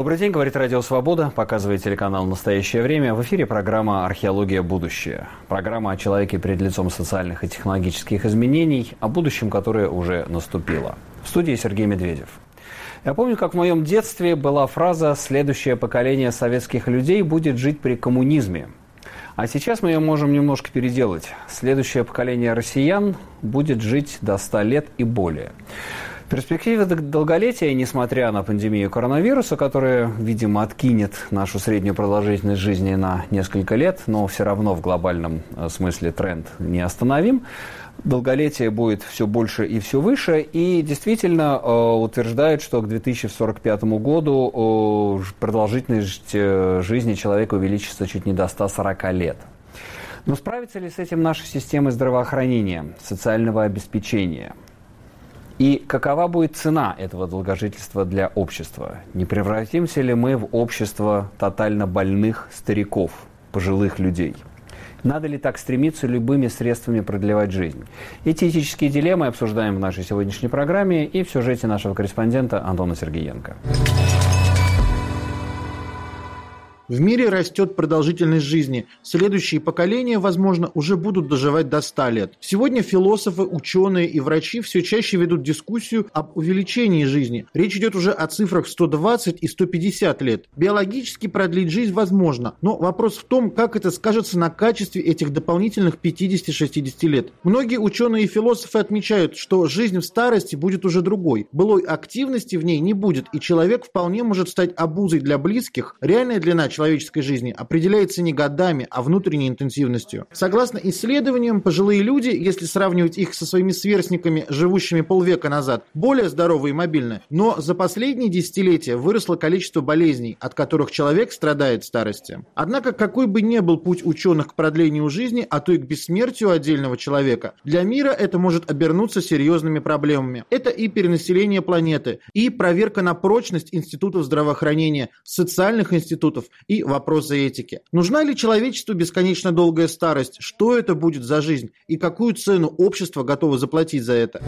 Добрый день, говорит Радио Свобода, показывает телеканал «Настоящее время». В эфире программа «Археология. Будущее». Программа о человеке перед лицом социальных и технологических изменений, о будущем, которое уже наступило. В студии Сергей Медведев. Я помню, как в моем детстве была фраза «Следующее поколение советских людей будет жить при коммунизме». А сейчас мы ее можем немножко переделать. Следующее поколение россиян будет жить до 100 лет и более. Перспектива долголетия, несмотря на пандемию коронавируса, которая, видимо, откинет нашу среднюю продолжительность жизни на несколько лет, но все равно в глобальном смысле тренд не остановим, долголетие будет все больше и все выше, и действительно утверждают, что к 2045 году продолжительность жизни человека увеличится чуть не до 140 лет. Но справится ли с этим наша система здравоохранения, социального обеспечения? И какова будет цена этого долгожительства для общества? Не превратимся ли мы в общество тотально больных стариков, пожилых людей? Надо ли так стремиться любыми средствами продлевать жизнь? Эти этические дилеммы обсуждаем в нашей сегодняшней программе и в сюжете нашего корреспондента Антона Сергеенко. В мире растет продолжительность жизни. Следующие поколения, возможно, уже будут доживать до 100 лет. Сегодня философы, ученые и врачи все чаще ведут дискуссию об увеличении жизни. Речь идет уже о цифрах 120 и 150 лет. Биологически продлить жизнь возможно, но вопрос в том, как это скажется на качестве этих дополнительных 50-60 лет. Многие ученые и философы отмечают, что жизнь в старости будет уже другой. Былой активности в ней не будет, и человек вполне может стать обузой для близких, реальной для начала. Человеческой жизни определяется не годами, а внутренней интенсивностью. Согласно исследованиям, пожилые люди, если сравнивать их со своими сверстниками, живущими полвека назад, более здоровы и мобильны. Но за последние десятилетия выросло количество болезней, от которых человек страдает в старости. Однако, какой бы ни был путь ученых к продлению жизни, а то и к бессмертию отдельного человека, для мира это может обернуться серьезными проблемами. Это и перенаселение планеты, и проверка на прочность институтов здравоохранения, социальных институтов, и вопросы этики. Нужна ли человечеству бесконечно долгая старость? Что это будет за жизнь? И какую цену общество готово заплатить за это?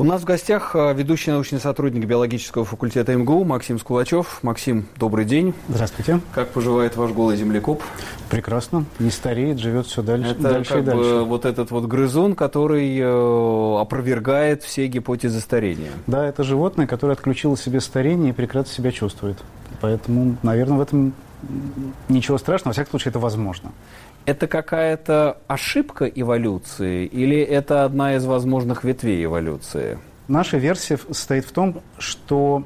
У нас в гостях ведущий научный сотрудник биологического факультета МГУ Максим Скулачев. Максим, добрый день. Здравствуйте. Как поживает ваш голый землекоп? Прекрасно. Не стареет, живет все дальше, дальше и дальше. Это как бы вот этот вот грызун, который опровергает все гипотезы старения. Да, это животное, которое отключило себе старение и прекрасно себя чувствует. Поэтому, наверное, в этом ничего страшного. Во всяком случае, это возможно. Это какая-то ошибка эволюции или это одна из возможных ветвей эволюции? Наша версия состоит в том, что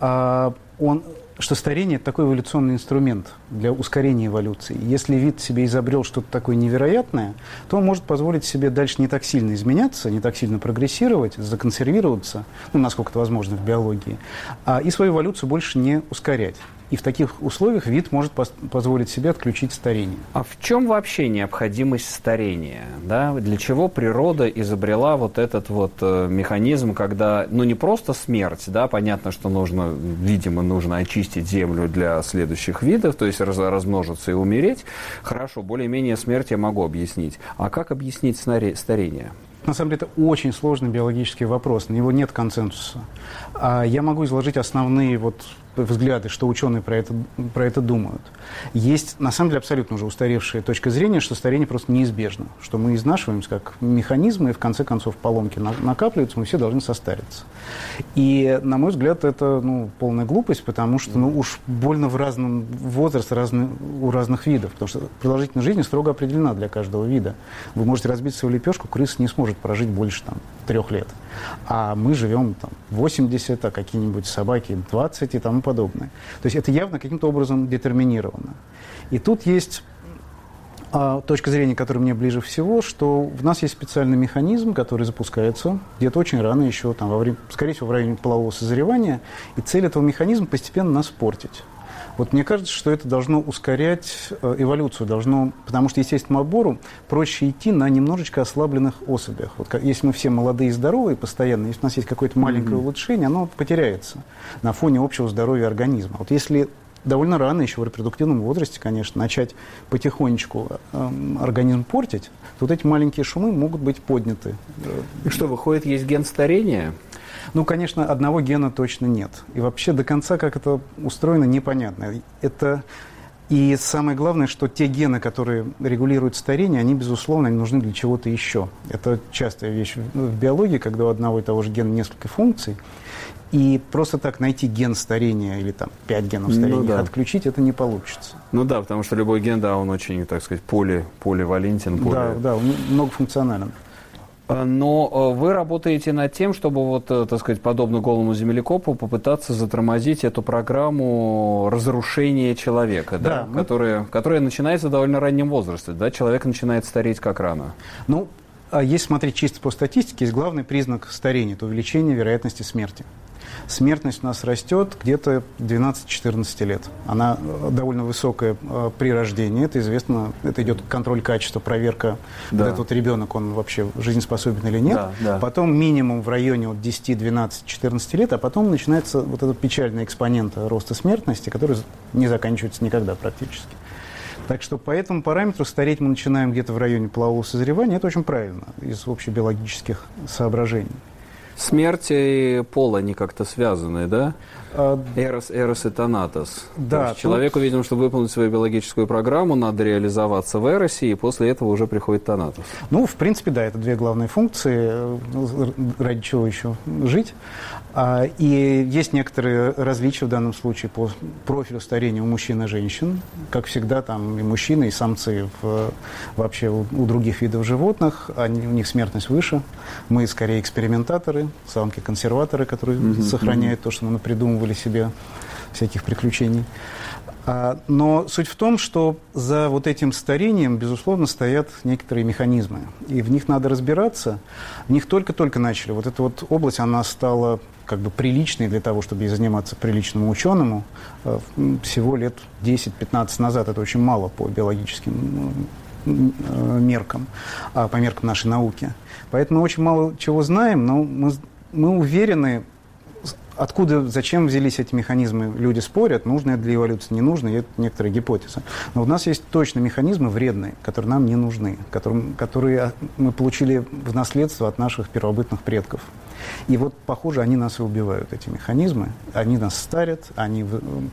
старение – это такой эволюционный инструмент для ускорения эволюции. Если вид себе изобрел что-то такое невероятное, то он может позволить себе дальше не так сильно изменяться, не так сильно прогрессировать, законсервироваться, ну, насколько это возможно в биологии, и свою эволюцию больше не ускорять. И в таких условиях вид может позволить себе отключить старение. А в чем вообще необходимость старения? Да? Для чего природа изобрела вот этот вот механизм, когда, ну, не просто смерть, да, понятно, что нужно, видимо, нужно очистить землю для следующих видов, то есть размножиться и умереть. Хорошо, более-менее смерть я могу объяснить. А как объяснить старение? На самом деле, это очень сложный биологический вопрос, на него нет консенсуса. Я могу изложить основные вот взгляды, что ученые про это думают. Есть, на самом деле, абсолютно уже устаревшая точка зрения, что старение просто неизбежно, что мы изнашиваемся как механизмы, и в конце концов поломки накапливаются, мы все должны состариться. И, на мой взгляд, это полная глупость, потому что уж больно в разном возрасте у разных видов, потому что продолжительность жизни строго определена для каждого вида. Вы можете разбить свою лепешку, крыса не сможет прожить больше 3 лет. А мы живем 80, а какие-нибудь собаки 20 и тому подобное. То есть это явно каким-то образом детерминировано. И тут есть точка зрения, которая мне ближе всего, что у нас есть специальный механизм, который запускается где-то очень рано, еще скорее всего, в районе полового созревания, и цель этого механизма постепенно нас портить. Вот мне кажется, что это должно ускорять эволюцию, потому что естественному отбору проще идти на немножечко ослабленных особях. Вот если мы все молодые и здоровые постоянно, если у нас есть какое-то маленькое улучшение, оно потеряется на фоне общего здоровья организма. Вот если довольно рано, еще в репродуктивном возрасте, конечно, начать потихонечку организм портить, то вот эти маленькие шумы могут быть подняты. И что, выходит, есть ген старения? Ну, конечно, одного гена точно нет. И вообще до конца, как это устроено, непонятно. И самое главное, что те гены, которые регулируют старение, они, безусловно, нужны для чего-то еще. Это частая вещь в биологии, когда у одного и того же гена несколько функций. И просто так найти ген старения или там 5 генов старения, отключить, это не получится. Ну да, потому что любой ген, да, он очень, так сказать, поливалентен. Да, он многофункционален. Но вы работаете над тем, чтобы, вот, так сказать, подобно голому землекопу, попытаться затормозить эту программу разрушения человека, да, которая начинается в довольно раннем возрасте. Да? Человек начинает стареть как рано. Ну, если смотреть чисто по статистике, есть главный признак старения – это увеличение вероятности смерти. Смертность у нас растет где-то 12-14 лет. Она довольно высокая при рождении. Это известно, это идет контроль качества, проверка, этот ребенок, он вообще жизнеспособен или нет. Да. Потом минимум в районе от 10-12-14 лет, а потом начинается вот этот печальный экспонент роста смертности, который не заканчивается никогда практически. Так что по этому параметру стареть мы начинаем где-то в районе полового созревания. Это очень правильно из общебиологических соображений. Смерть и пол, они как-то связаны, да? Эрос и Танатос. Да. То есть человеку, видимо, чтобы выполнить свою биологическую программу, надо реализоваться в Эросе, и после этого уже приходит Танатос. Ну, в принципе, да, это две главные функции, ради чего еще жить. И есть некоторые различия в данном случае по профилю старения у мужчин и женщин. Как всегда, там и мужчины, и самцы вообще у других видов животных, у них смертность выше. Мы скорее экспериментаторы, самки-консерваторы, которые сохраняют то, что мы придумывали себе всяких приключений. Но суть в том, что за вот этим старением, безусловно, стоят некоторые механизмы. И в них надо разбираться. В них только-только начали. Вот эта вот область, она стала как бы приличной для того, чтобы ей заниматься приличному ученому. Всего лет 10-15 назад это очень мало по биологическим меркам, по меркам нашей науки. Поэтому мы очень мало чего знаем, но мы уверены, откуда, зачем взялись эти механизмы, люди спорят, нужно это для эволюции, не нужно, это некоторые гипотезы. Но у нас есть точно механизмы вредные, которые нам не нужны, которые мы получили в наследство от наших первобытных предков. И вот, похоже, они нас и убивают, эти механизмы. Они нас старят, они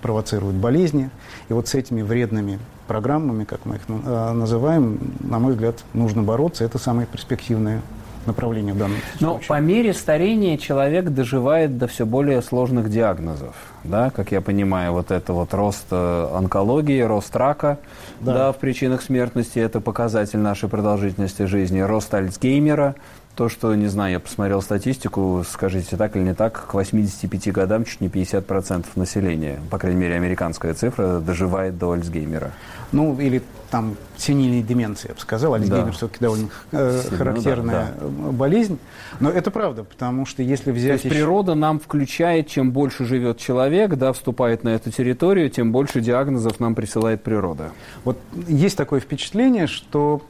провоцируют болезни. И вот с этими вредными программами, как мы их называем, на мой взгляд, нужно бороться. Это самые перспективные направление в данном случае. Но по мере старения человек доживает до все более сложных диагнозов. Да? Как я понимаю, вот это вот рост онкологии, рост рака да, в причинах смертности, это показатель нашей продолжительности жизни, рост Альцгеймера. То, что, не знаю, я посмотрел статистику, скажите, так или не так, к 85 годам чуть не 50% населения, по крайней мере, американская цифра, доживает до Альцгеймера. Ну, или там сенильной деменции, я бы сказал. Альцгеймер все-таки довольно характерная болезнь. Но это правда, потому что если взять... То есть природа нам включает, чем больше живет человек, вступает на эту территорию, тем больше диагнозов нам присылает природа. Вот есть такое впечатление, что...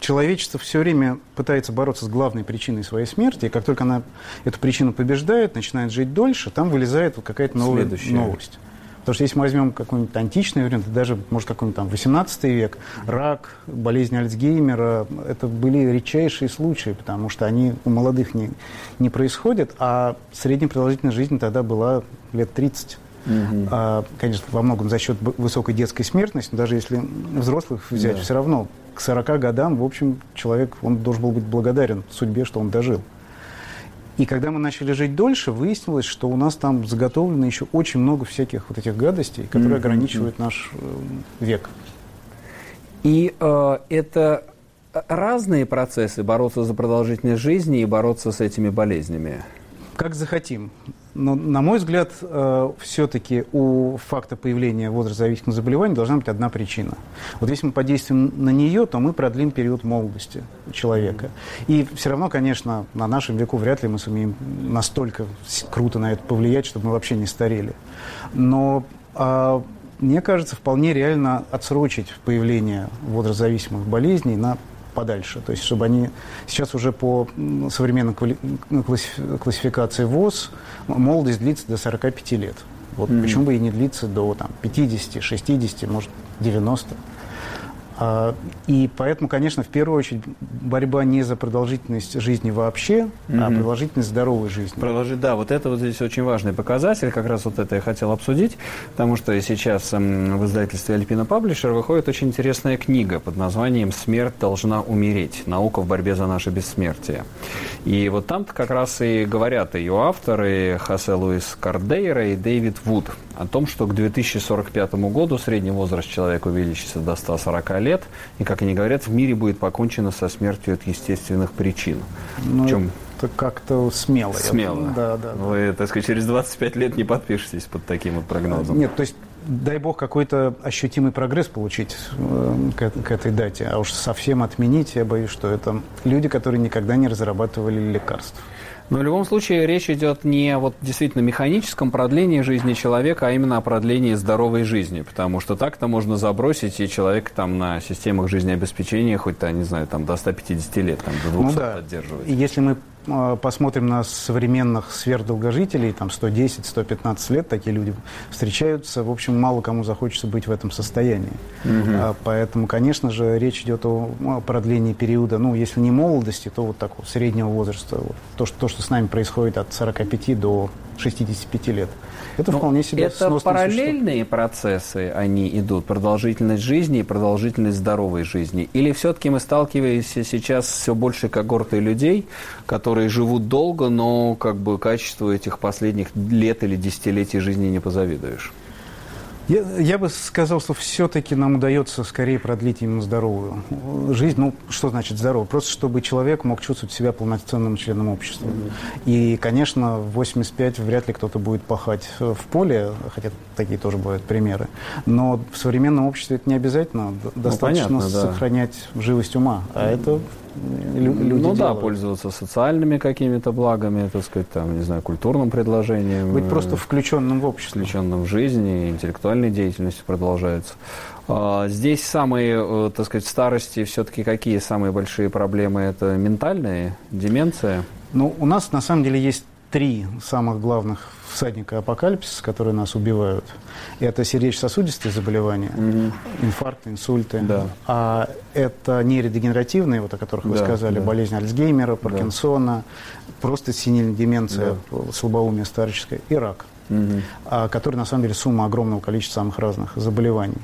человечество все время пытается бороться с главной причиной своей смерти, и как только она эту причину побеждает, начинает жить дольше, там вылезает какая-то новая новость. Потому что если мы возьмем какой-нибудь античный вариант, даже, может, какой-нибудь там 18 век, рак, болезнь Альцгеймера, это были редчайшие случаи, потому что они у молодых не происходят, а средняя продолжительность жизни тогда была лет 30. Конечно, во многом за счет высокой детской смертности, но даже если взрослых взять, все равно к 40 годам, в общем, человек, он должен был быть благодарен судьбе, что он дожил. И когда мы начали жить дольше, выяснилось, что у нас там заготовлено еще очень много всяких вот этих гадостей, которые ограничивают наш век. И это разные процессы, бороться за продолжительность жизни и бороться с этими болезнями? Как захотим. Но, на мой взгляд, все-таки у факта появления возрастзависимых заболеваний должна быть одна причина. Вот если мы подействуем на нее, то мы продлим период молодости человека. И все равно, конечно, на нашем веку вряд ли мы сумеем настолько круто на это повлиять, чтобы мы вообще не старели. Но... мне кажется, вполне реально отсрочить появление возрастзависимых болезней на подальше. То есть, чтобы они сейчас уже по современной классификации ВОЗ молодость длится до 45 лет. Вот почему бы и не длиться до 50, 60, может, 90. И поэтому, конечно, в первую очередь борьба не за продолжительность жизни вообще, а продолжительность здоровой жизни. Да, вот это вот здесь очень важный показатель, как раз вот это я хотел обсудить, потому что сейчас в издательстве «Альпина Паблишер» выходит очень интересная книга под названием «Смерть должна умереть. Наука в борьбе за наше бессмертие». И вот там-то как раз и говорят ее авторы Хосе Луис Кардейра и Дэвид Вуд о том, что к 2045 году средний возраст человека увеличится до 140 лет, и, как они говорят, в мире будет покончено со смертью от естественных причин. Ну, причем это как-то смело. Смело. Да. Вы, так сказать, через 25 лет не подпишетесь под таким вот прогнозом. Нет, то есть, дай бог, какой-то ощутимый прогресс получить к этой дате, а уж совсем отменить, я боюсь, что это люди, которые никогда не разрабатывали лекарств. Но в любом случае речь идет не о вот действительно механическом продлении жизни человека, а именно о продлении здоровой жизни, потому что так-то можно забросить и человека там на системах жизнеобеспечения хоть, там, не знаю, там, до 150 лет, там, до 200 поддерживать. И если мы посмотрим на современных сверхдолгожителей, там 110-115 лет такие люди встречаются, в общем, мало кому захочется быть в этом состоянии. Поэтому, конечно же, речь идет о продлении периода, ну, если не молодости, то вот такого среднего возраста, вот, то, что с нами происходит от 45 до 65 лет. Это вполне себе сносно существует. Параллельные процессы, они идут, продолжительность жизни и продолжительность здоровой жизни? Или все-таки мы сталкиваемся сейчас с все большей когортой людей, которые живут долго, но как бы качеству этих последних лет или десятилетий жизни не позавидуешь? Я бы сказал, что все-таки нам удается скорее продлить именно здоровую жизнь. Ну, что значит здоровую? Просто чтобы человек мог чувствовать себя полноценным членом общества. И, конечно, в 85 вряд ли кто-то будет пахать в поле, хотя такие тоже бывают примеры. Но в современном обществе это не обязательно. Достаточно сохранять живость ума. А это... Люди делают. Пользоваться социальными какими-то благами, так сказать, там, не знаю, культурным предложением. Быть просто включенным в общество. Включенным в жизнь, и интеллектуальной деятельностью продолжается. Здесь самые, так сказать, в старости все-таки какие самые большие проблемы? Это ментальные, деменция? Ну, у нас на самом деле есть три самых главных всадника апокалипсиса, которые нас убивают. Это сердечно-сосудистые заболевания, инфаркты, инсульты. А это нейродегенеративные, вот о которых вы сказали, болезнь Альцгеймера, Паркинсона, просто синильная деменция, слабоумие старческое и рак, который, на самом деле, сумма огромного количества самых разных заболеваний.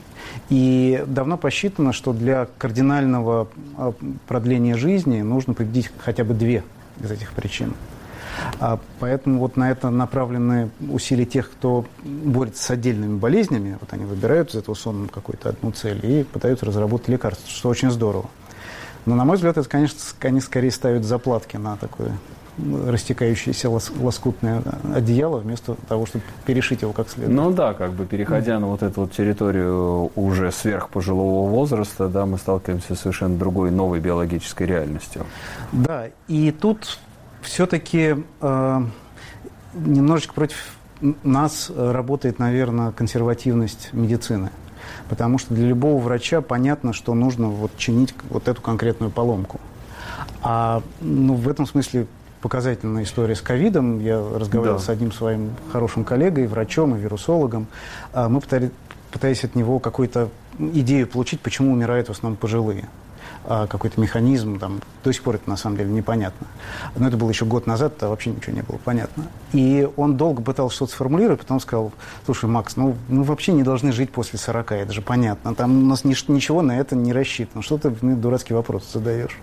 И давно посчитано, что для кардинального продления жизни нужно победить хотя бы две из этих причин. Поэтому вот на это направлены усилия тех, кто борется с отдельными болезнями. Вот они выбирают из этого сонма какую-то одну цель и пытаются разработать лекарства, что очень здорово. Но, на мой взгляд, это, конечно, они скорее ставят заплатки на такое растекающееся лоскутное одеяло, вместо того, чтобы перешить его как следует. Ну да, как бы переходя на вот эту вот территорию уже сверхпожилого возраста, да, мы сталкиваемся с совершенно другой, новой биологической реальностью. Да, и тут... Все-таки немножечко против нас работает, наверное, консервативность медицины. Потому что для любого врача понятно, что нужно вот чинить вот эту конкретную поломку. А в этом смысле показательная история с ковидом. Я разговаривал с одним своим хорошим коллегой, врачом и вирусологом. Мы пытались от него какую-то идею получить, почему умирают в основном пожилые. Какой-то механизм, там, до сих пор это на самом деле непонятно. Но это было еще год назад, то вообще ничего не было понятно. И он долго пытался что-то сформулировать, потом сказал: слушай, Макс, мы вообще не должны жить после 40, это же понятно. Там у нас ничего на это не рассчитано. Что ты дурацкий вопрос задаешь?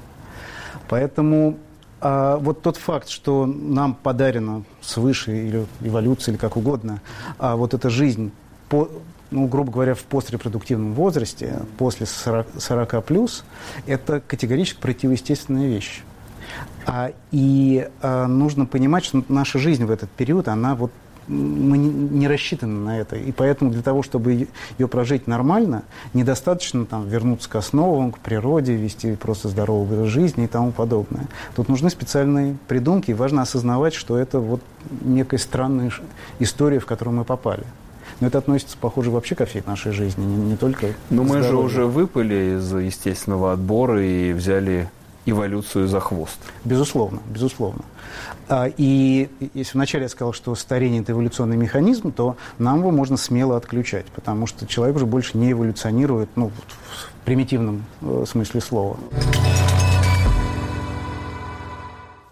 Поэтому вот тот факт, что нам подарено свыше, или эволюция, или как угодно, вот эта жизнь грубо говоря, в пострепродуктивном возрасте, после 40+, это категорически противоестественная вещь. Нужно понимать, что наша жизнь в этот период, она вот, мы не рассчитаны на это. И поэтому для того, чтобы ее прожить нормально, недостаточно там вернуться к основам, к природе, вести просто здоровый образ жизни и тому подобное. Тут нужны специальные придумки, и важно осознавать, что это вот некая странная история, в которую мы попали. Но это относится, похоже, вообще ко всей нашей жизни, не только к здоровью. Но мы же уже выпали из естественного отбора и взяли эволюцию за хвост. Безусловно. И если вначале я сказал, что старение – это эволюционный механизм, то нам его можно смело отключать, потому что человек уже больше не эволюционирует, примитивном смысле слова.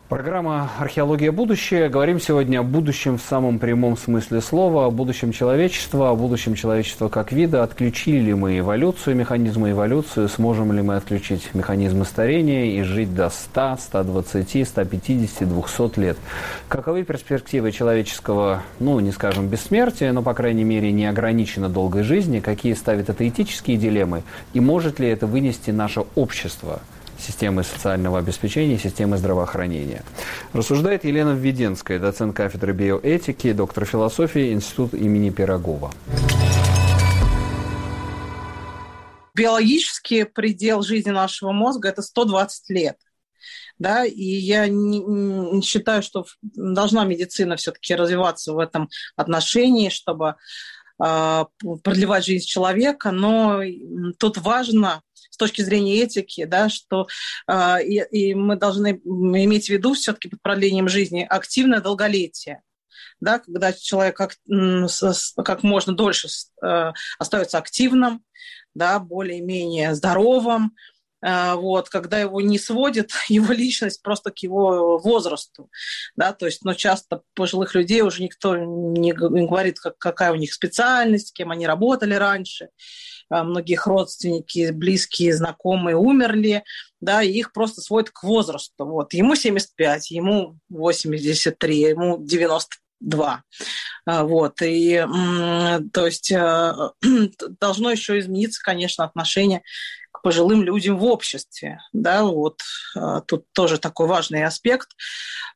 Программа «Археология. Будущее». Говорим сегодня о будущем в самом прямом смысле слова, о будущем человечества как вида. Отключили ли мы эволюцию, механизмы эволюции, сможем ли мы отключить механизмы старения и жить до 100, 120, 150, 200 лет? Каковы перспективы человеческого, не скажем, бессмертия, но, по крайней мере, неограниченно долгой жизни? Какие ставят это этические дилеммы? И может ли это вынести наше общество? Системы социального обеспечения, системы здравоохранения. Рассуждает Елена Введенская, доцент кафедры биоэтики, доктор философии, институт имени Пирогова. Биологический предел жизни нашего мозга – это 120 лет. Да? И я не считаю, что должна медицина все-таки развиваться в этом отношении, чтобы продлевать жизнь человека, но тут важно с точки зрения этики, да, что и мы должны иметь в виду все-таки под продлением жизни активное долголетие, да, когда человек как можно дольше остается активным, да, более-менее здоровым, когда его не сводит его личность просто к его возрасту, да, то есть, часто пожилых людей уже никто не говорит, какая у них специальность, кем они работали раньше, многих родственники, близкие, знакомые умерли, да, и их просто сводят к возрасту, ему 75, ему 83, ему 92, и, то есть, должно еще измениться, конечно, отношение к пожилым людям в обществе. Да, тут тоже такой важный аспект.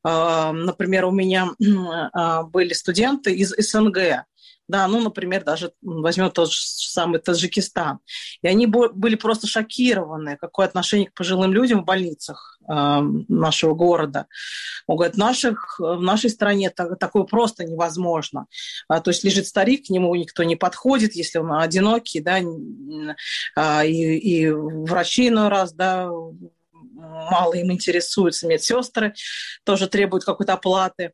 Например, у меня были студенты из СНГ. Да, например, даже возьмем тот же самый Таджикистан. И они были просто шокированы, какое отношение к пожилым людям в больницах нашего города. Он говорит, в нашей стране такое просто невозможно. То есть лежит старик, к нему никто не подходит, если он одинокий, да, и врачи иной раз, да, мало им интересуются, медсестры тоже требуют какой-то оплаты.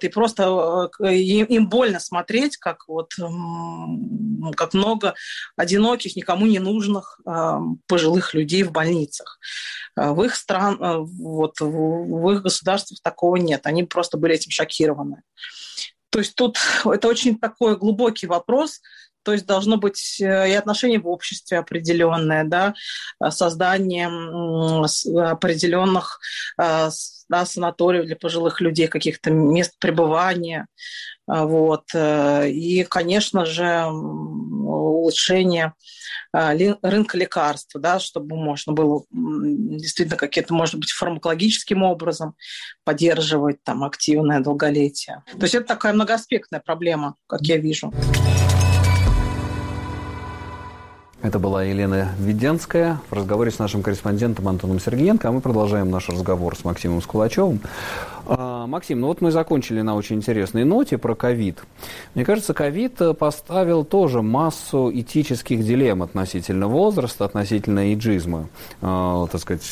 И просто им больно смотреть, как много одиноких, никому не нужных пожилых людей в больницах. В их странах, в их государствах такого нет. Они просто были этим шокированы. То есть тут это очень такой глубокий вопрос. То есть должно быть и отношение в обществе определенное, да, создание определенных санаториев для пожилых людей, каких-то мест пребывания, и, конечно же, улучшение рынка лекарств, да, чтобы можно было действительно какие-то, может быть, фармакологическим образом поддерживать активное долголетие. То есть это такая многоаспектная проблема, как я вижу. Это была Елена Введенская в разговоре с нашим корреспондентом Антоном Сергеенко. А мы продолжаем наш разговор с Максимом Скулачевым. Максим, мы закончили на очень интересной ноте про ковид. Мне кажется, ковид поставил тоже массу этических дилемм относительно возраста, относительно эйджизма.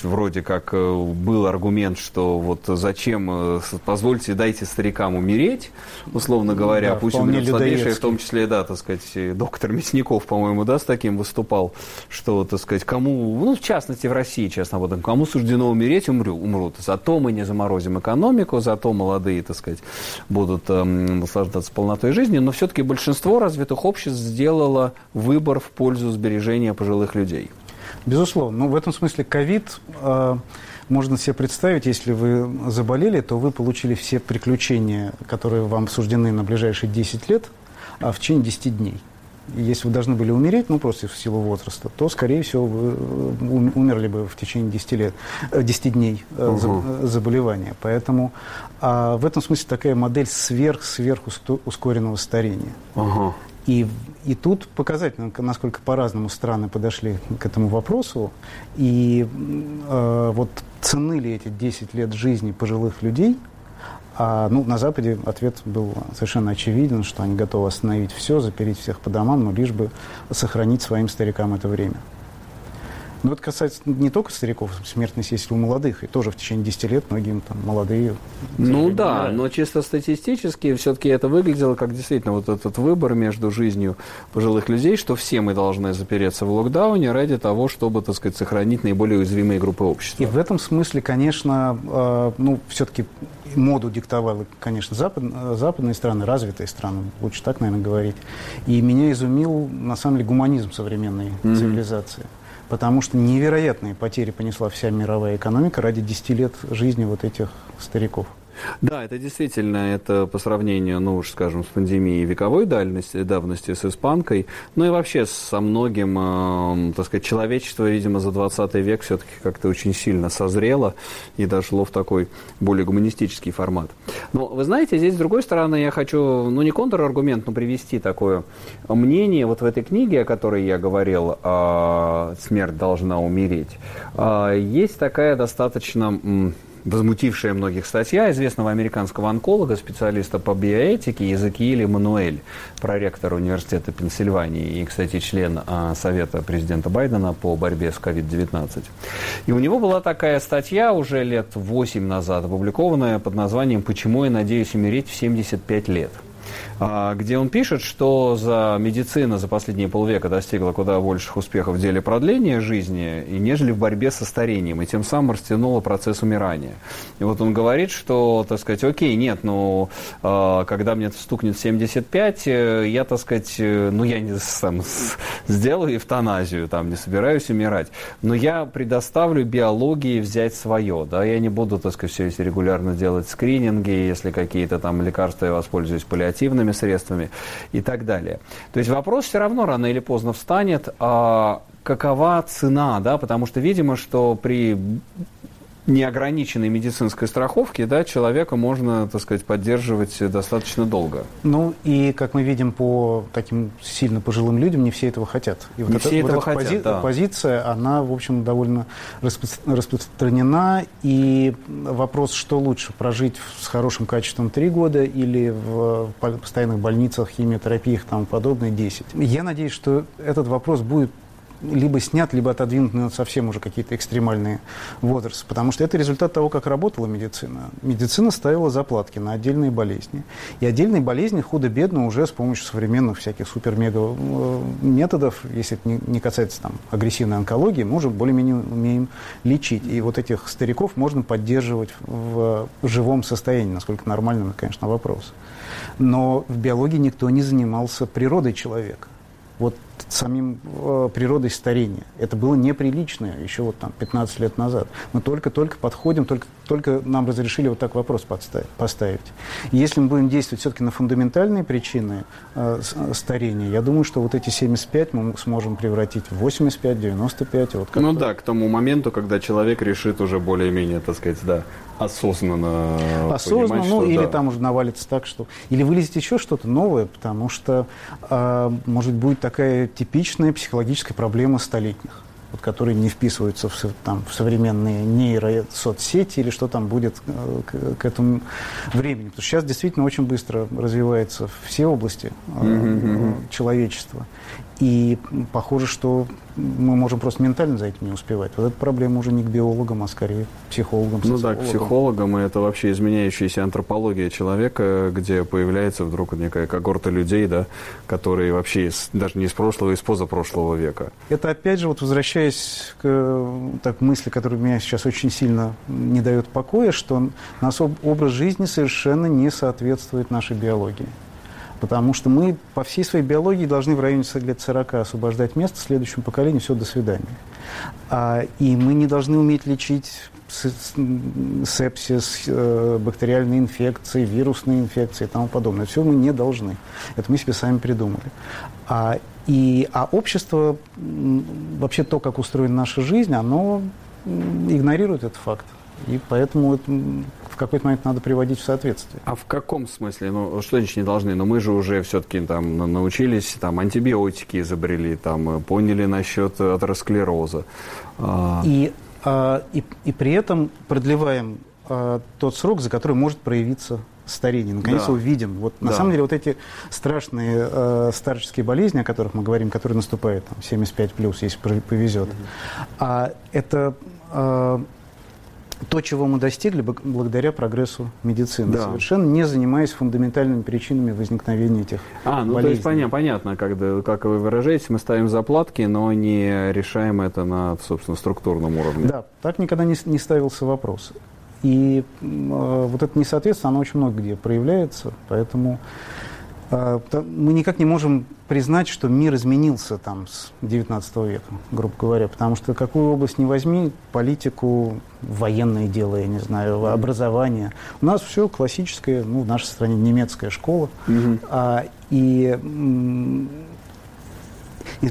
Вроде как был аргумент, что зачем, позвольте, дайте старикам умереть, условно говоря, пусть умрет сладейший, в том числе, доктор Мясников, по-моему, с таким выступал, что, кому, в частности, в России, честно, кому суждено умереть, умрут. Зато мы не заморозим экономику, зато молодые, будут наслаждаться полнотой жизни. Но все-таки большинство развитых обществ сделало выбор в пользу сбережения пожилых людей. Безусловно. В этом смысле ковид можно себе представить, если вы заболели, то вы получили все приключения, которые вам суждены на ближайшие 10 лет, а в течение 10 дней. Если вы должны были умереть, просто в силу возраста, то, скорее всего, вы умерли бы в течение 10 дней заболевания. Поэтому в этом смысле такая модель сверхускоренного старения. И тут показательно, насколько по-разному страны подошли к этому вопросу. И ценны ли эти 10 лет жизни пожилых людей? На Западе ответ был совершенно очевиден, что они готовы остановить все, запереть всех по домам, но лишь бы сохранить своим старикам это время. Но это касается не только стариков, смертность есть у молодых, и тоже в течение 10 лет многим там молодые... Ну да, умирают. Но чисто статистически все-таки это выглядело как действительно вот этот выбор между жизнью пожилых людей, что все мы должны запереться в локдауне ради того, чтобы, так сказать, сохранить наиболее уязвимые группы общества. И в этом смысле, конечно, ну все-таки моду диктовала, конечно, западные страны, развитые страны, лучше так, наверное, говорить. И меня изумил, на самом деле, гуманизм современной цивилизации. Потому что невероятные потери понесла вся мировая экономика ради 10 лет жизни вот этих стариков. Да, это действительно, это по сравнению, ну уж скажем, с пандемией вековой давности, с испанкой, ну и вообще со многим, так сказать, человечество, видимо, за 20 век все-таки как-то очень сильно созрело и дошло в такой более гуманистический формат. Но, вы знаете, здесь, с другой стороны, я хочу, ну не контраргумент, но привести такое мнение вот в этой книге, о которой я говорил, «Смерть должна умереть», есть такая достаточно... возмутившая многих статья известного американского онколога, специалиста по биоэтике Иезекииля Мануэль, проректора Университета Пенсильвании и, кстати, член Совета президента Байдена по борьбе с COVID-19. И у него была такая статья уже лет 8 назад, опубликованная под названием «Почему я надеюсь умереть в 75 лет?», где он пишет, что медицина за последние полвека достигла куда больших успехов в деле продления жизни, нежели в борьбе со старением, и тем самым растянула процесс умирания. И вот он говорит, что, так сказать, окей, нет, ну, когда мне стукнет 75, я, так сказать, ну, я не сам сделаю эвтаназию, там, не собираюсь умирать, но я предоставлю биологии взять свое, да, я не буду, так сказать, все это регулярно делать скрининги, если какие-то там лекарства я воспользуюсь паллиативными средствами и так далее. То есть вопрос все равно рано или поздно встанет, а какова цена, да, потому что, видимо, что при неограниченной медицинской страховке, да, человека можно, так сказать, поддерживать достаточно долго. Ну, и, как мы видим, по таким сильно пожилым людям не все этого хотят. И вот не все этого хотят, да. Позиция, она, в общем, довольно распространена, и вопрос, что лучше, прожить с хорошим качеством 3 года или в постоянных больницах, химиотерапиях и тому подобное 10. Я надеюсь, что этот вопрос будет либо снят, либо отодвинут на совсем уже какие-то экстремальные возрасты. Потому что это результат того, как работала медицина. Медицина ставила заплатки на отдельные болезни. И отдельные болезни худо-бедно уже с помощью современных всяких супер-мега методов, если это не касается там агрессивной онкологии, мы уже более-менее умеем лечить. И вот этих стариков можно поддерживать в живом состоянии, насколько нормальным, конечно, вопрос. Но в биологии никто не занимался природой человека. Вот самим природой старения. Это было неприлично еще вот там 15 лет назад. Мы только-только подходим, только нам разрешили вот так вопрос поставить. Если мы будем действовать все-таки на фундаментальные причины старения, я думаю, что вот эти 75 мы сможем превратить в 85, 95. Вот как-то. Ну да, к тому моменту, когда человек решит уже более-менее, так сказать, да, осознанно понимать, ну, что, или да, там уже навалится так, что... Или вылезет еще что-то новое, потому что, может быть, будет такая типичная психологическая проблема столетних, вот, которые не вписываются в современные нейросоцсети или что там будет к этому времени. Потому что сейчас действительно очень быстро развиваются все области человечества. И похоже, что мы можем просто ментально за этим не успевать. Вот эта проблема уже не к биологам, а скорее к психологам, социологам. Ну да, к психологам. И это вообще изменяющаяся антропология человека, где появляется вдруг некая когорта людей, да, которые вообще даже не из прошлого, а из позапрошлого века. Это опять же, вот возвращаясь к мысли, которая меня сейчас очень сильно не дает покоя, что наш образ жизни совершенно не соответствует нашей биологии. Потому что мы по всей своей биологии должны в районе лет 40 освобождать место следующему поколению, все, до свидания. И мы не должны уметь лечить сепсис, бактериальные инфекции, вирусные инфекции и тому подобное. Все мы не должны. Это мы себе сами придумали. А общество, вообще то, как устроена наша жизнь, оно игнорирует этот факт. И поэтому это в какой-то момент надо приводить в соответствие. А в каком смысле? Ну, что значит не должны? Но мы же уже все-таки там научились, там антибиотики изобрели, там поняли насчет атеросклероза. И при этом продлеваем тот срок, за который может проявиться старения, наконец-то увидим. Вот, на самом деле, вот эти страшные старческие болезни, о которых мы говорим, которые наступают там, 75+, если повезет, это... То, чего мы достигли благодаря прогрессу медицины, совершенно не занимаясь фундаментальными причинами возникновения этих болезней. То есть понятно, как вы выражаетесь, мы ставим заплатки, но не решаем это на, собственно, структурном уровне. Да, так никогда не ставился вопрос. И вот это несоответствие, оно очень много где проявляется, поэтому... Мы никак не можем признать, что мир изменился там, с XIX века, грубо говоря, потому что какую область ни возьми, политику, военное дело, я не знаю, образование. У нас все классическое, ну, в нашей стране немецкая школа. И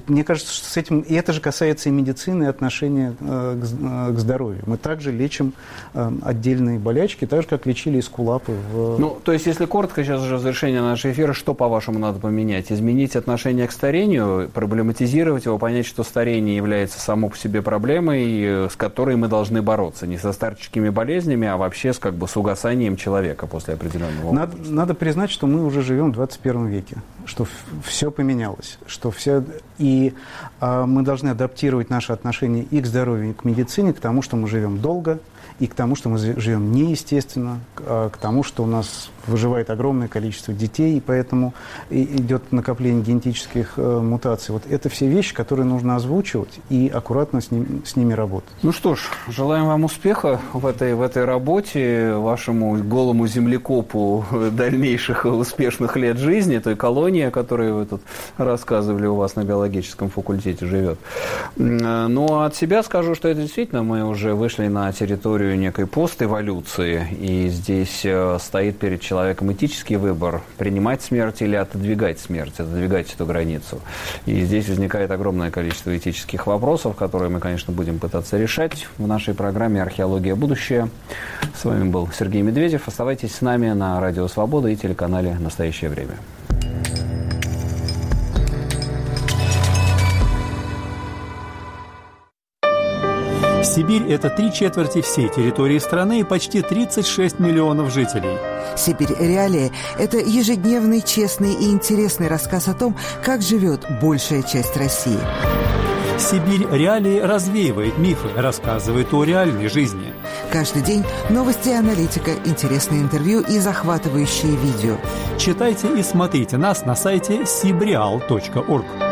мне кажется, что с этим, и это же касается и медицины, и отношения к здоровью. Мы также лечим отдельные болячки, так же, как лечили эскулапы. Ну, то есть, если коротко, сейчас уже в завершение нашего эфира, что, по-вашему, надо поменять? Изменить отношение к старению, проблематизировать его, понять, что старение является само по себе проблемой, с которой мы должны бороться. Не со старческими болезнями, а вообще с, как бы, с угасанием человека после определенного возраста. Надо признать, что мы уже живем в 21 веке, что все поменялось, что все... И мы должны адаптировать наши отношения и к здоровью, и к медицине, к тому, что мы живем долго, и к тому, что мы живем неестественно, к тому, что у нас выживает огромное количество детей, и поэтому идет накопление генетических мутаций. Вот это все вещи, которые нужно озвучивать и аккуратно с ними работать. Ну что ж, желаем вам успеха в этой работе, вашему голому землекопу дальнейших успешных лет жизни, той колонии, о которой вы тут рассказывали, у вас на биологическом факультете живет. Но от себя скажу, что это действительно мы уже вышли на территорию некой постэволюции, и здесь стоит перед человеком этический выбор, принимать смерть или отодвигать смерть, отодвигать эту границу. И здесь возникает огромное количество этических вопросов, которые мы, конечно, будем пытаться решать в нашей программе «Археология. Будущее». С вами был Сергей Медведев. Оставайтесь с нами на Радио Свобода и телеканале «Настоящее время». Сибирь – это 3/4 всей территории страны и почти 36 миллионов жителей. «Сибирь.Реалии» – это ежедневный, честный и интересный рассказ о том, как живет большая часть России. «Сибирь.Реалии» развеивает мифы, рассказывает о реальной жизни. Каждый день новости и аналитика, интересные интервью и захватывающие видео. Читайте и смотрите нас на сайте sibreal.org.